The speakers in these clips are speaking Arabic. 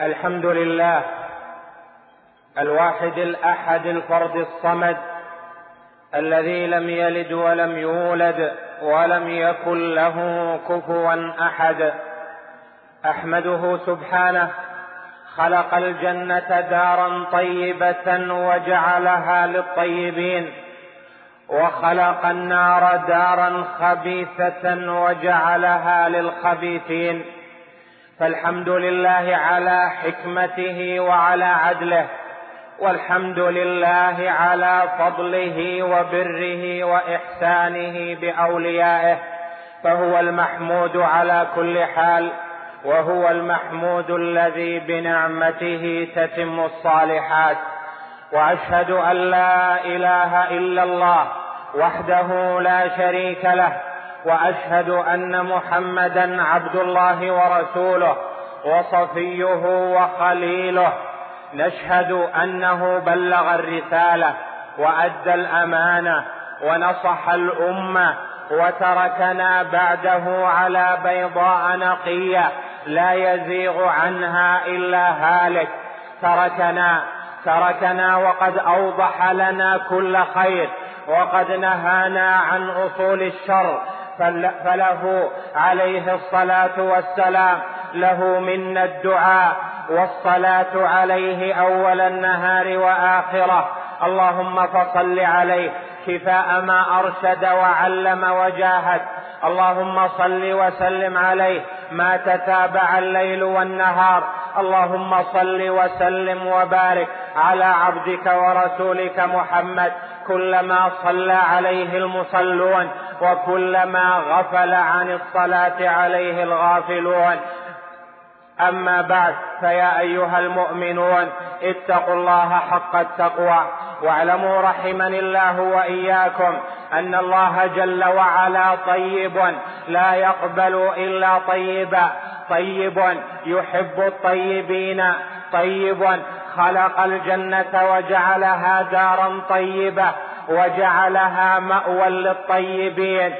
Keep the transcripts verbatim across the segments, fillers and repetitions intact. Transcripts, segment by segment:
الحمد لله الواحد الأحد الفرد الصمد، الذي لم يلد ولم يولد ولم يكن له كفوا أحد. أحمده سبحانه، خلق الجنة دارا طيبة وجعلها للطيبين، وخلق النار دارا خبيثة وجعلها للخبيثين. فالحمد لله على حكمته وعلى عدله، والحمد لله على فضله وبره وإحسانه بأوليائه، فهو المحمود على كل حال، وهو المحمود الذي بنعمته تتم الصالحات. وأشهد أن لا إله إلا الله وحده لا شريك له، وأشهد أن محمدا عبد الله ورسوله وصفيه وخليله. نشهد أنه بلغ الرسالة وأدى الأمانة ونصح الأمة، وتركنا بعده على بيضاء نقية لا يزيغ عنها إلا هالك. تركنا تركنا وقد أوضح لنا كل خير، وقد نهانا عن أصول الشر، فله عليه الصلاة والسلام له منا الدعاء والصلاة عليه أول النهار وآخره. اللهم فصل عليه شفاء ما أرشد وعلم وجاهد، اللهم صل وسلم عليه ما تتابع الليل والنهار. اللهم صل وسلم وبارك على عبدك ورسولك محمد، كلما صلى عليه المصلون وكلما غفل عن الصلاة عليه الغافلون. أما بعد، فيا أيها المؤمنون اتقوا الله حق التقوى، واعلموا رحمني الله وإياكم أن الله جل وعلا طيب لا يقبل إلا طيبا، طيب يحب الطيبين، طيب خلق الجنة وجعلها دارا طيبة وجعلها مأوى للطيبين.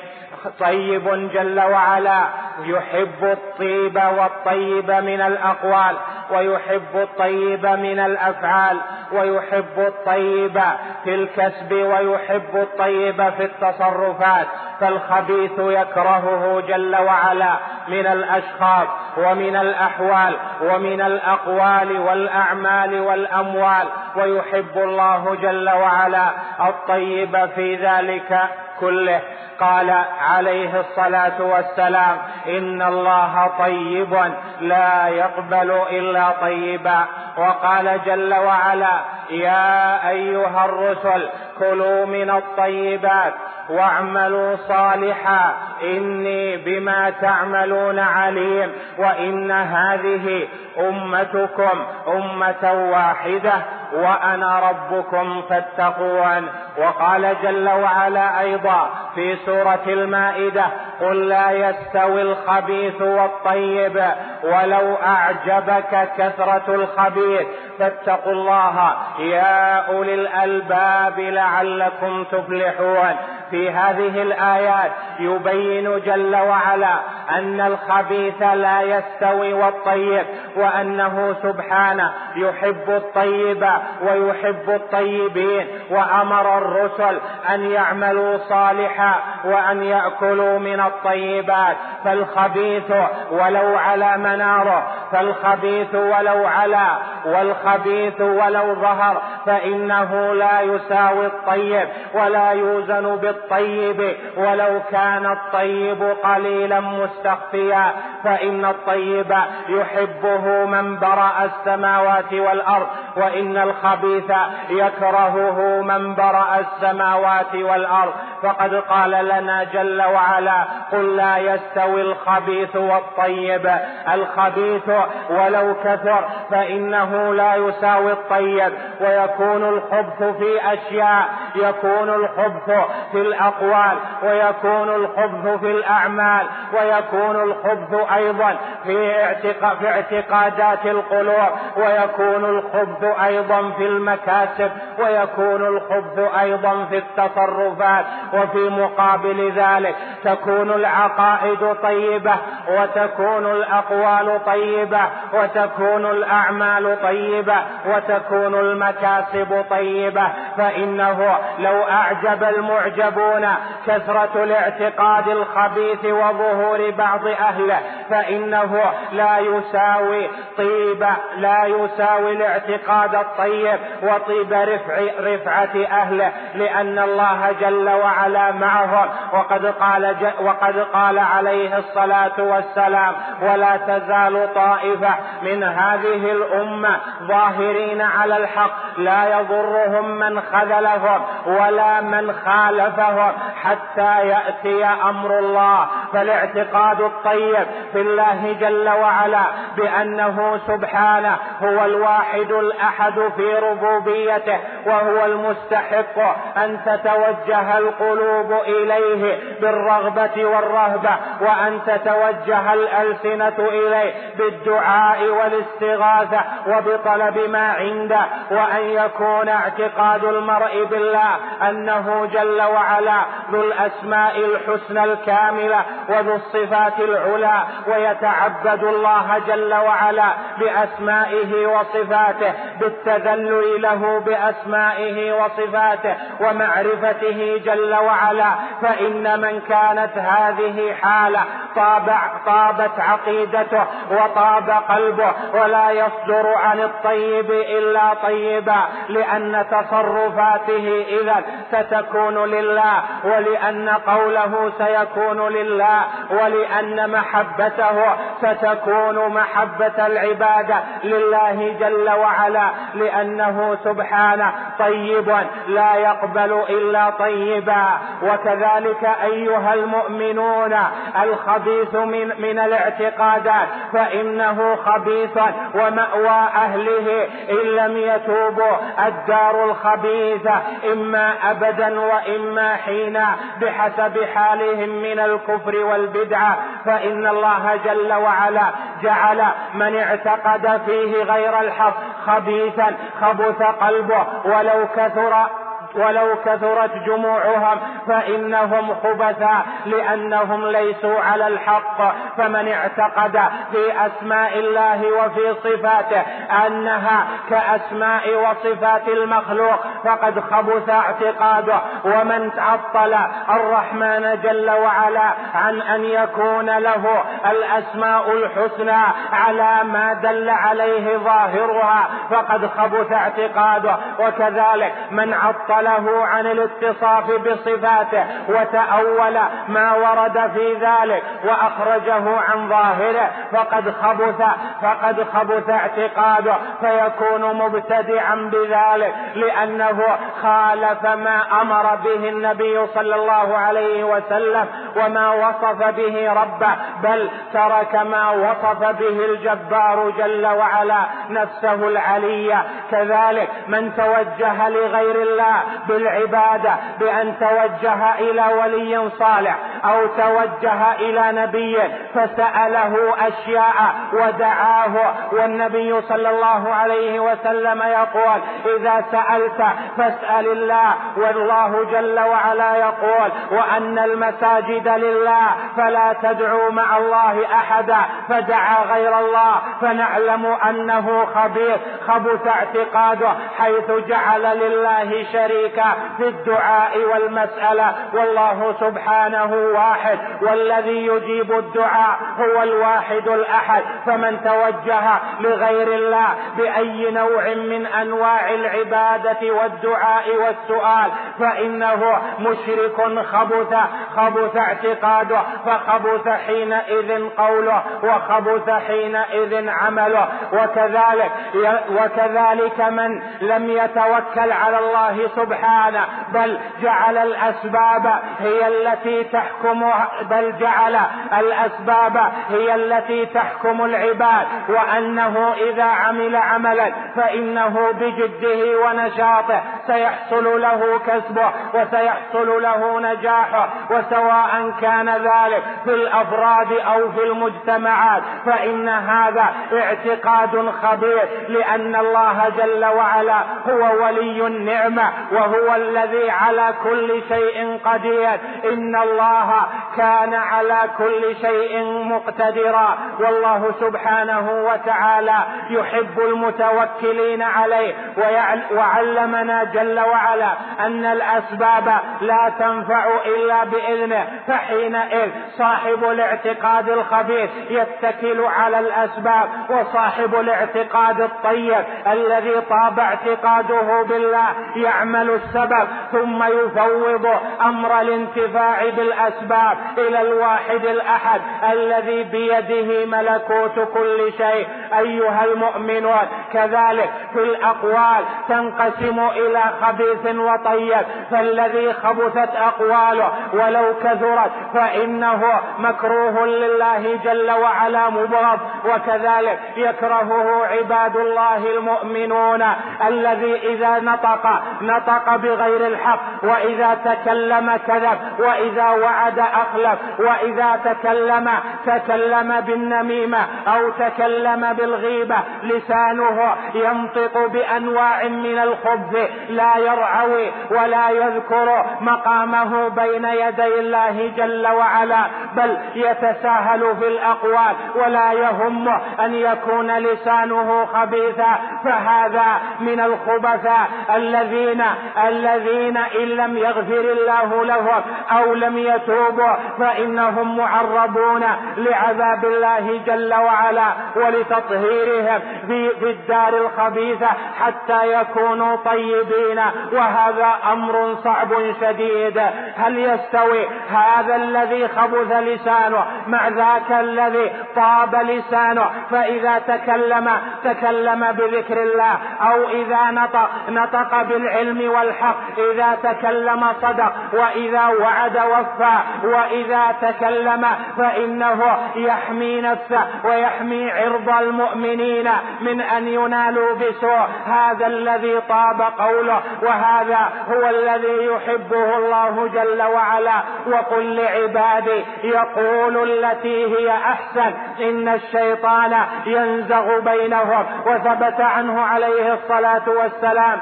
طيب جل وعلا يحب الطيب والطيب من الأقوال، ويحب الطيب من الأفعال، ويحب الطيب في الكسب، ويحب الطيب في التصرفات. فالخبيث يكرهه جل وعلا من الأشخاص ومن الأحوال ومن الأقوال والأعمال والأموال، ويحب الله جل وعلا الطيب في ذلك كله. قال عليه الصلاة والسلام: إن الله طيب لا يقبل إلا طيبا. وقال جل وعلا: يا أيها الرسل كلوا من الطيبات واعملوا صالحا إني بما تعملون عليم، وإن هذه أمتكم أمة واحدة وأنا ربكم فاتقون. وقال جل وعلا أيضا في سورة المائدة: قل لا يستوي الخبيث والطيب ولو أعجبك كثرة الخبيث فاتقوا الله يا أولي الألباب لعلكم تفلحون. في هذه الآيات يبين جل وعلا أن الخبيث لا يستوي والطيب، وأنه سبحانه يحب الطيب ويحب الطيبين، وأمر الرسل أن يعملوا صالحا وأن يأكلوا من الطيبات. فالخبيث ولو على مناره، فالخبيث ولو على، والخبيث ولو ظهر، فإنه لا يساوي الطيب ولا يوزن بالطيب، ولو كان الطيب قليلا مستخفيا، فإن الطيب يحبه من برأ السماوات والأرض، وإن الخبيث يكرهه من برأ السماوات والأرض. فقد قال لنا جل وعلا: قل لا يستوي الخبيث والطيب، الخبيث ولو كثر فإنه لا يساوي الطيب. ويكون الخبث في أشياء، يكون الخبث في الأقوال، ويكون الخبث في الأعمال، ويكون الخبث أيضا في اعتقادات القلوب، ويكون الخبث أيضا في المكاسب، ويكون الخبث أيضا في التصرفات. وفي مقابل ذلك تكون العقائد طيبة، وتكون الأقوال طيبة، وتكون الأعمال طيبة، وتكون المكاسب طيبة. فإنه لو أعجب المعجبون كثرة الاعتقاد الخبيث وظهور بعض أهله فإنه لا يساوي طيب، لا يساوي الاعتقاد الطيب وطيب رفع رفعة أهله، لأن الله جل وعلا معهم. وقد قال وقد قال عليه الصلاة والسلام: ولا تزال طائفة من هذه الأمة ظاهرين على الحق لا يضرهم من خذلهم ولا من خالفهم حتى يأتي أمر الله. فالاعتقاد الطيب في الله جل وعلا بأنه سبحانه هو الواحد الأحد في ربوبيته، وهو المستحق أن تتوجه القلوب إليه بالرغبة والرهبة، وأن تتوجه الألسنة إليه بالدعاء والاستغاثة وبطلب ما عنده، وأن يكون اعتقاد المرء بالله أنه جل وعلا ذو الأسماء الحسنى الكاملة وذو الصفات العلى، ويتعبد الله جل وعلا بأسمائه وصفاته بالتذلل له بأسمائه وصفاته ومعرفته جل وعلا. فإن من كانت هذه حالة طابت عقيدته وطاب قلبه، ولا يصدر عن الطيب إلا طيبا، لأن تصرفاته إذا ستكون لله، ولأن قوله سيكون لله، ولأن محبته ستكون محبة العبادة لله جل وعلا، لأنه سبحانه طيب لا يقبل إلا طيبا. وكذلك أيها المؤمنون الخبيث من, من الاعتقادات فإنه خبيث، ومأوى أهله إن لم يتوبوا الدار الخبيثة، إما أبدا وإما حينا، بحسب حالهم من الكفر والبدعة. فإن الله جل وعلا جعل من اعتقد فيه غير الحق خبيثا، خبث قلبه ولو كثر ولو كثرت جموعهم فإنهم خبثاء، لأنهم ليسوا على الحق. فمن اعتقد في أسماء الله وفي صفاته أنها كأسماء وصفات المخلوق فقد خبث اعتقاده. ومن تعطل الرحمن جل وعلا عن أن يكون له الأسماء الحسنى على ما دل عليه ظاهرها فقد خبث اعتقاده. وكذلك من عطل له عن الاتصاف بصفاته وتأول ما ورد في ذلك وأخرجه عن ظاهره فقد خبث فقد خبث اعتقاده، فيكون مبتدعا بذلك، لأنه خالف ما أمر به النبي صلى الله عليه وسلم وما وصف به ربه، بل ترك ما وصف به الجبار جل وعلا نفسه العلية. كذلك من توجه لغير الله بالعبادة بأن توجه إلى ولي صالح أو توجه إلى نبي فسأله أشياء ودعاه، والنبي صلى الله عليه وسلم يقول: إذا سألت فاسأل الله، والله جل وعلا يقول: وأن المساجد لله فلا تدعوا مع الله أحدا، فدعا غير الله. فنعلم أنه خبيث، خبث اعتقاده، حيث جعل لله شريكا في الدعاء والمسألة، والله سبحانه واحد، والذي يجيب الدعاء هو الواحد الأحد. فمن توجه لغير الله بأي نوع من أنواع العبادة والدعاء والسؤال فإنه مشرك خبث، خبث اعتقاده، فخبث حينئذ قوله وخبث حينئذ عمله. وكذلك وكذلك من لم يتوكل على الله سبحانه بل جعل الأسباب هي التي تحكمها بل جعل الأسباب هي التي تحكم العباد، وأنه إذا عمل عملا فإنه بجده ونشاطه سيحصل له كسبه وسيحصل له نجاحه، وسواء كان ذلك في الأفراد أو في المجتمعات فإن هذا اعتقاد خبيث، لأن الله جل وعلا هو ولي النعمة وهو الذي على كل شيء قدير. إن الله كان على كل شيء مقتدرا، والله سبحانه وتعالى يحب المتوكلين عليه. وعلمنا جل وعلا أن الأسباب لا تنفع إلا بإذنه، فحينئذ صاحب الاعتقاد الخبيث يتكل على الأسباب، وصاحب الاعتقاد الطيب الذي طاب اعتقاده بالله يعمل السبب ثم يفوض أمر الانتفاع بالأسباب إلى الواحد الأحد الذي بيده ملكوت كل شيء. أيها المؤمنون، كذلك في الأقوال تنقسم إلى خبيث وطيب، فالذي خبثت أقواله ولو كثرت فإنه مكروه لله جل وعلا مبغض، وكذلك يكرهه عباد الله المؤمنون. الذي إذا نطق نطق بغير الحق، وإذا تكلم كذب، وإذا وعد أخلف، وإذا تكلم تكلم بالنميمة أو تكلم بالغيبة، لسانه ينطق بأنواع من الخبث لا يرعوي ولا يذكر مقامه بين يدي الله جل وعلا، بل يتساهل في الأقوال ولا يهمه أن يكون لسانه خبيثا. فهذا من الخبثاء الذين الذين إن لم يغفر الله لهم أو لم يتوبوا فإنهم معرضون لعذاب الله جل وعلا ولتطهيرهم في الدار الخبيثة حتى يكونوا طيبين، وهذا أمر صعب شديد. هل يستوي هذا الذي خبث لسانه مع ذاك الذي طاب لسانه، فإذا تكلم تكلم بذكر الله، أو إذا نطق نطق بالعلم والحق، إذا تكلم صدق، وإذا وعد وفى، وإذا تكلم فإنه يحمي نفسه ويحمي عرض المؤمنين من أن ينالوا بسوء. هذا الذي طاب قوله، وهذا هو الذي يحبه الله جل وعلا. وقل لعبادي يقولوا التي هي أحسن إن الشيطان ينزغ بينهم. وثبت عنه عليه الصلاة والسلام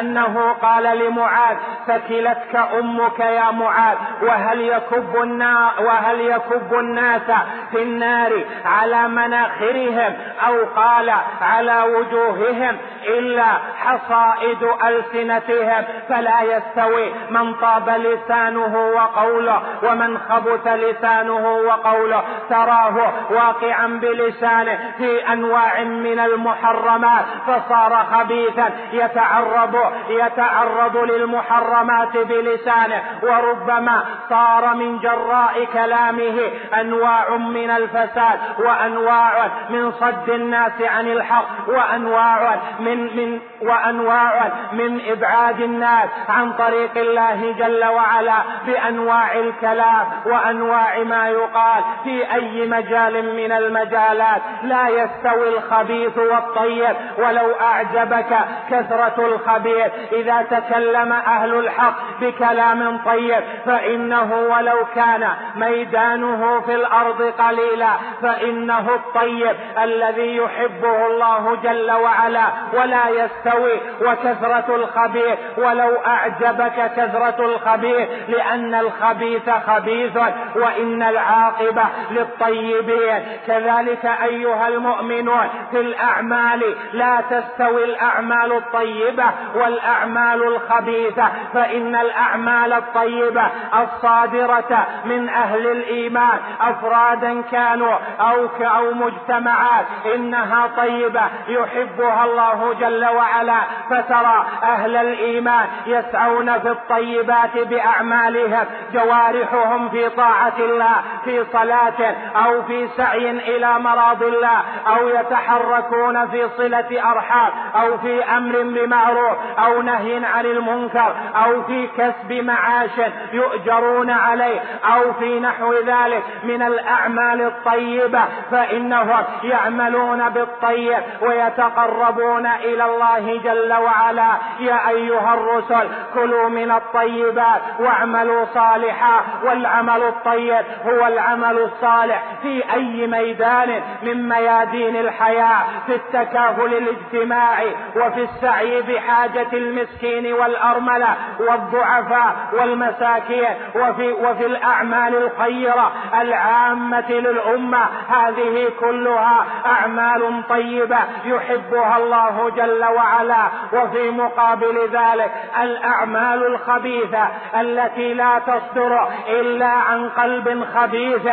أنه قال لمعاذ: ثكلتك أمك يا معاذ، وهل يكب الناس وهل يكب الناس في النار على مناخرهم، أو قال على وجوههم، إلا حصائد ألسنتهم. فلا يستوي من طاب لسانه وقوله ومن خبث لسانه وقوله. تراه واقعا بلسانه في أنواع من المحرمات فصار خبيثا، يتعرض يتعرض للمحرمات بلسانه، وربما صار من جراء كلامه أنواع من الفساد، وأنواع من صد الناس عن الحق، وأنواع من من وأنواع من إبعاد الناس عن طريق الله جل وعلا بأنواع الكلام وأنواع ما يقال في أي مجال من المجالات. لا يستوي الخبيث والطيب ولو أعجبك كثرة الخبيث. إذا تكلم أهل الحق بكلام طيب فإنه ولو كان ميدانه في الأرض قليلا فإنه الطيب الذي يحبه الله جل وعلا. ولا يستوي وكثرة الخبيث ولو أعجبك كثرة الخبيث، لأن الخبيث خبيث وإن العاقبة للطيبين. كذلك أيها المؤمنون في الأعمال لا تستوي الأعمال الطيبة والأعمال الخبيثة، فإن الأعمال الطيبة الصادرة من أهل الإيمان أفرادا كانوا أو أو مجتمعات إنها طيبة يحبها الله جل وعلا، فترى أهل الإيمان يسعون في الطيبات بأعمالهم، جوارحهم في طاعة الله في صلاة أو في سعي إلى مراض الله، أو يتحركون في صلة أرحام أو في أمر بمعروف أو نهي عن المنكر أو في كسب معاش يؤجرون عليه أو في نحو ذلك من الأعمال الطيبة، فإنهم يعملون بالطيب ويتقربون إلى الله جل وعلا. يا أيها الرسل كلوا من الطيبات واعملوا صالحا، والعمل الطيب هو العمل الصالح في أي ميدان من ميادين الحياة، في التكافل الاجتماعي وفي السعي بحاجة المسكين والأرملة والضعفاء والمساكين، وفي, وفي الأعمال الخيرة العامة للأمة. هذه كلها أعمال طيبة يحبها الله جل وعلا. وفي مقابل ذلك الأعمال الخبيثة التي لا تصدر إلا عن قلب خبيث،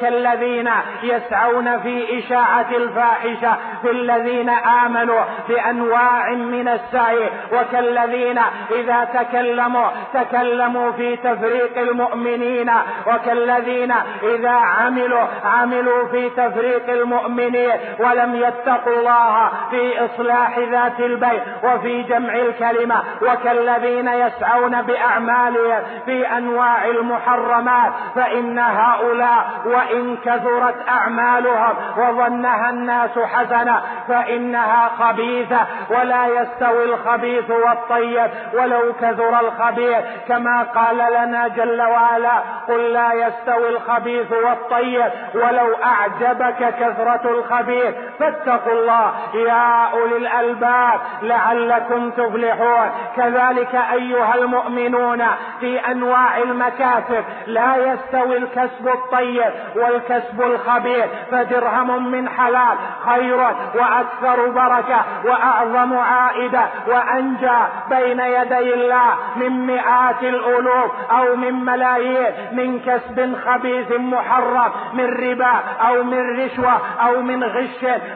كالذين يسعون في إشاعة الفاحشة في الذين آمنوا بأنواع من السعي، وكالذين إذا تكلموا تكلموا في تفريق المؤمنين، وكالذين إذا عملوا عملوا في تفريق المؤمنين ولم يتقوا الله في إصلاح ذات البين وفي جمع الكلمة، وكالذين يسعون بأعمالهم في أنواع المحرمات. فإن هؤلاء وإن كثرت أعمالهم وظنها الناس حسنة فإنها خبيثة، ولا يستوي الخبيث والطيب ولو كثر الخبيث، كما قال لنا جل وعلا: قل لا يستوي الخبيث والطيب ولو أعجبك كثرة الخبيث فاتقوا الله يا أولي الألباب لعلكم تفلحون. كذلك أيها المؤمنون في أنواع المكاسب لا يستوي الكسب الطيب والكسب الخبيث، فدرهم من حلال خير وأكثر بركة وأعظم عائدة وأنجى بين يدي الله من مئات الألوف أو من ملايين من كسب خبيث محرم، من ربا أو من رشوة أو من غش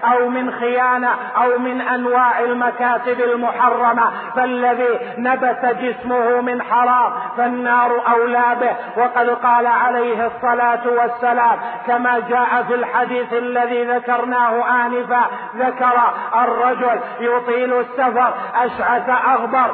أو من خيانة أو من أنواع المكاسب المحرمة. فالذي نبت جسمه من حرام فالنار أولى به، وقد قال عليه الصلاة والسلام كما جاء في الحديث الذي ذكرناه آنفا: ذكر الرجل يطيل السفر أشعث أغبر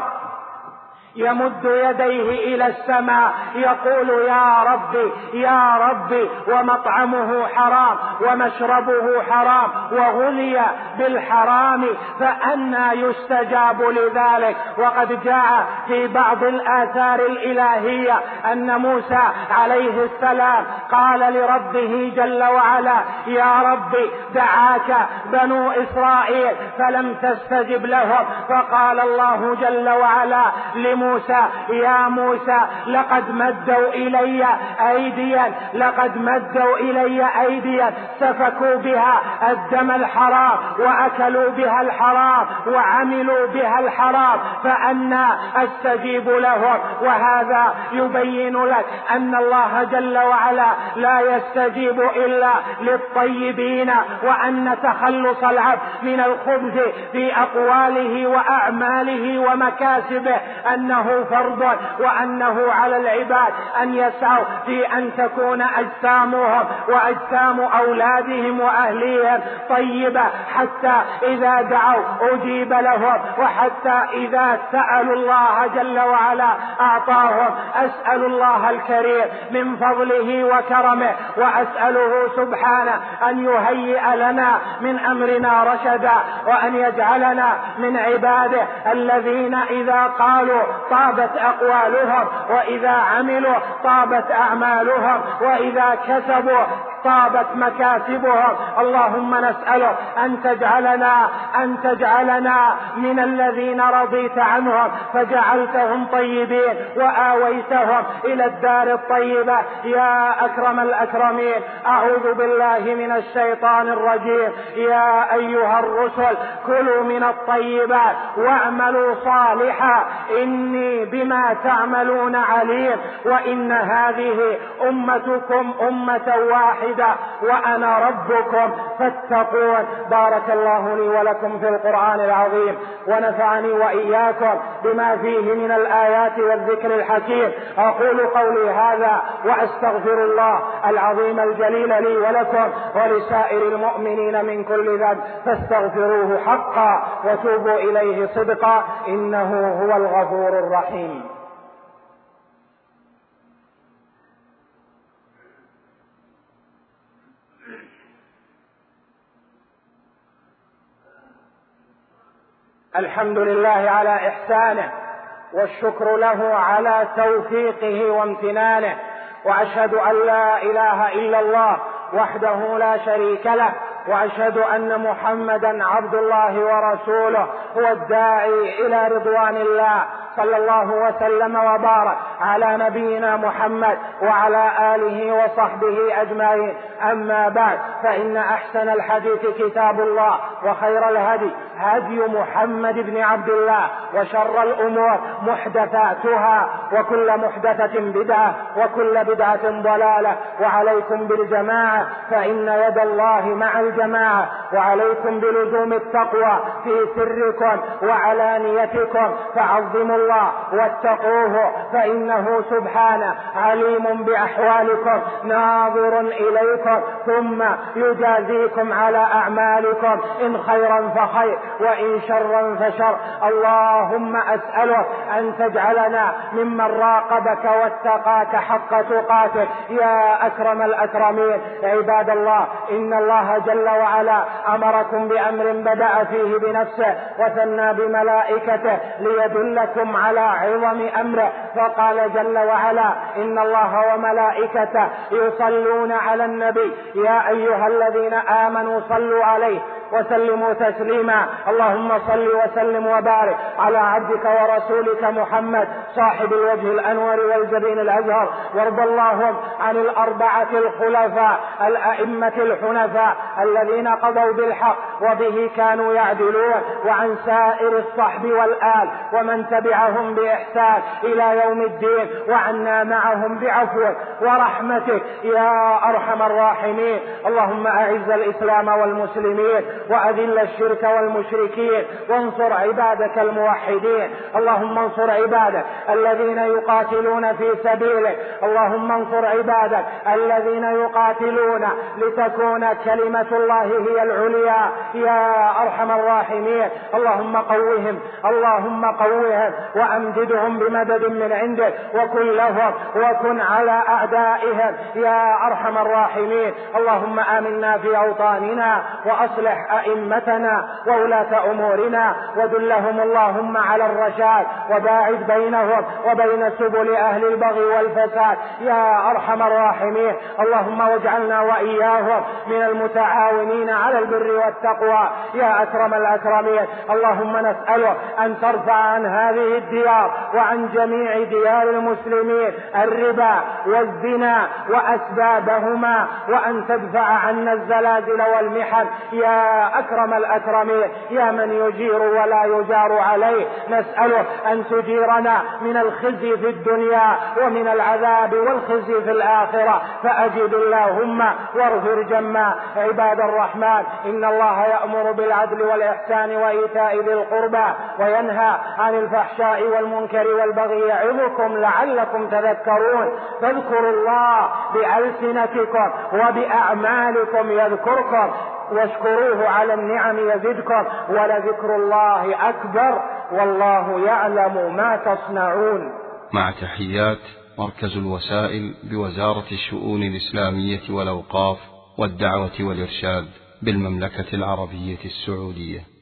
يمد يديه إلى السماء يقول يا ربي يا ربي، ومطعمه حرام ومشربه حرام وغلي بالحرام، فأنى يستجاب لذلك؟ وقد جاء في بعض الآثار الإلهية أن موسى عليه السلام قال لربه جل وعلا: يا ربي دعاك بنو إسرائيل فلم تستجب لهم، فقال الله جل وعلا لموسى: موسى يا موسى لقد مدوا إلي أيديا لقد مدوا إلي أيديا سفكوا بها الدم الحرام وأكلوا بها الحرام وعملوا بها الحرام، فأنى أستجيب لهم؟ وهذا يبين لك أن الله جل وعلا لا يستجيب إلا للطيبين، وأن تخلص العبد من الخبث في أقواله وأعماله ومكاسبه أن أنه فرض، وأنه على العباد أن يسعوا في أن تكون أجسامهم وأجسام أولادهم وأهليهم طيبة، حتى إذا دعوا أجيب لهم، وحتى إذا سألوا الله جل وعلا أعطاهم. أسأل الله الكريم من فضله وكرمه، وأسأله سبحانه أن يهيئ لنا من أمرنا رشدا، وأن يجعلنا من عباده الذين إذا قالوا طابت أقوالهم، وإذا عملوا طابت أعمالهم، وإذا كسبوا طابت مكاسبهم. اللهم نسألك أن تجعلنا أن تجعلنا من الذين رضيت عنهم فجعلتهم طيبين وآويتهم إلى الدار الطيبة يا أكرم الأكرمين. أعوذ بالله من الشيطان الرجيم. يا أيها الرسل كلوا من الطيبات واعملوا صالحا إني بما تعملون عليم، وإن هذه أمتكم أمة واحدة وأنا ربكم فاتقون. بارك الله لي ولكم في القرآن العظيم، ونفعني وإياكم بما فيه من الآيات والذكر الحكيم. أقول قولي هذا وأستغفر الله العظيم الجليل لي ولكم ولسائر المؤمنين من كل ذنب، فاستغفروه حقا وتوبوا إليه صدقا، إنه هو الغفور الرحيم. الحمد لله على إحسانه، والشكر له على توفيقه وامتنانه، وأشهد أن لا إله إلا الله وحده لا شريك له، وأشهد أن محمدا عبد الله ورسوله، هو الداعي إلى رضوان الله. صلى الله وسلم وبارك على نبينا محمد وعلى آله وصحبه أجمعين. أما بعد، فإن أحسن الحديث كتاب الله، وخير الهدي هدي محمد بن عبد الله، وشر الأمور محدثاتها، وكل محدثة بدعة، وكل بدعة ضلالة. وعليكم بالجماعة، فإن يد الله مع الجماعة، وعليكم بلزوم التقوى في سركم وعلانيتكم، فعظموا الله واتقوه، فإنه سبحانه عليم بأحوالكم، ناظر إليكم، ثم يجازيكم على أعمالكم، إن خيرا فخير وإن شرا فشر. اللهم أسألك أن تجعلنا ممن راقبك واتقاك حق تقاتك يا أكرم الأكرمين. عباد الله، إن الله جل وعلا أمركم بأمر بدأ فيه بنفسه وثنى بملائكته ليدلكم على عظم أمره، فقال جل وعلا: إن الله وملائكته يصلون على النبي يا أيها الذين آمنوا صلوا عليه وسلموا تسليما. اللهم صل وسلم وبارك على عبدك ورسولك محمد صاحب الوجه الأنور والجبين الأزهر، وارض اللهم عن الأربعة الخلفاء الأئمة الحنفاء الذين قضوا بالحق وبه كانوا يعدلون، وعن سائر الصحب والآل ومن تبعهم بإحسان إلى يوم الدين، وعنا معهم بعفوك ورحمتك يا أرحم الراحمين. اللهم أعز الإسلام والمسلمين، وأذل الشرك والمشركين، وانصر عبادك الموحدين. اللهم انصر عبادك الذين يقاتلون في سبيلك، اللهم انصر عبادك الذين يقاتلون لتكون كلمة الله هي العليا يا أرحم الراحمين. اللهم قوهم اللهم قوهم وأمددهم بمدد من عندك، وكن لهم وكن على أعدائهم يا أرحم الراحمين. اللهم آمنا في أوطاننا، وأصلح أئمتنا وولاة أمورنا، ودلهم اللهم على الرشاد، وباعد بينهم وبين سبل أهل البغي والفساد يا أرحم الراحمين. اللهم واجعلنا وإياهم من المتعاونين على البر والتقوى يا أكرم الأكرمين. اللهم نسألك أن ترفع عن هذه الديار وعن جميع ديار المسلمين الربا والزنا وأسبابهما، وأن تدفع عنا الزلازل والمحن يا أكرم الأكرمين يا من يجير ولا يجار عليه. نسأله أن تجيرنا من الخزي في الدنيا ومن العذاب والخزي في الآخرة، فأجب اللهم واغفر جما. عباد الرحمن، إن الله يأمر بالعدل والإحسان وإيتاء ذي القربى، وينهى عن الفحشاء والمنكر والبغي يعظكم لعلكم تذكرون. فاذكروا الله بألسنتكم وبأعمالكم يذكركم، واشكروه على النعم يزدكم، ولذكر الله أكبر، والله يعلم ما تصنعون. مع تحيات مركز الوسائل بوزارة الشؤون الإسلامية والأوقاف والدعوة والإرشاد بالمملكة العربية السعودية.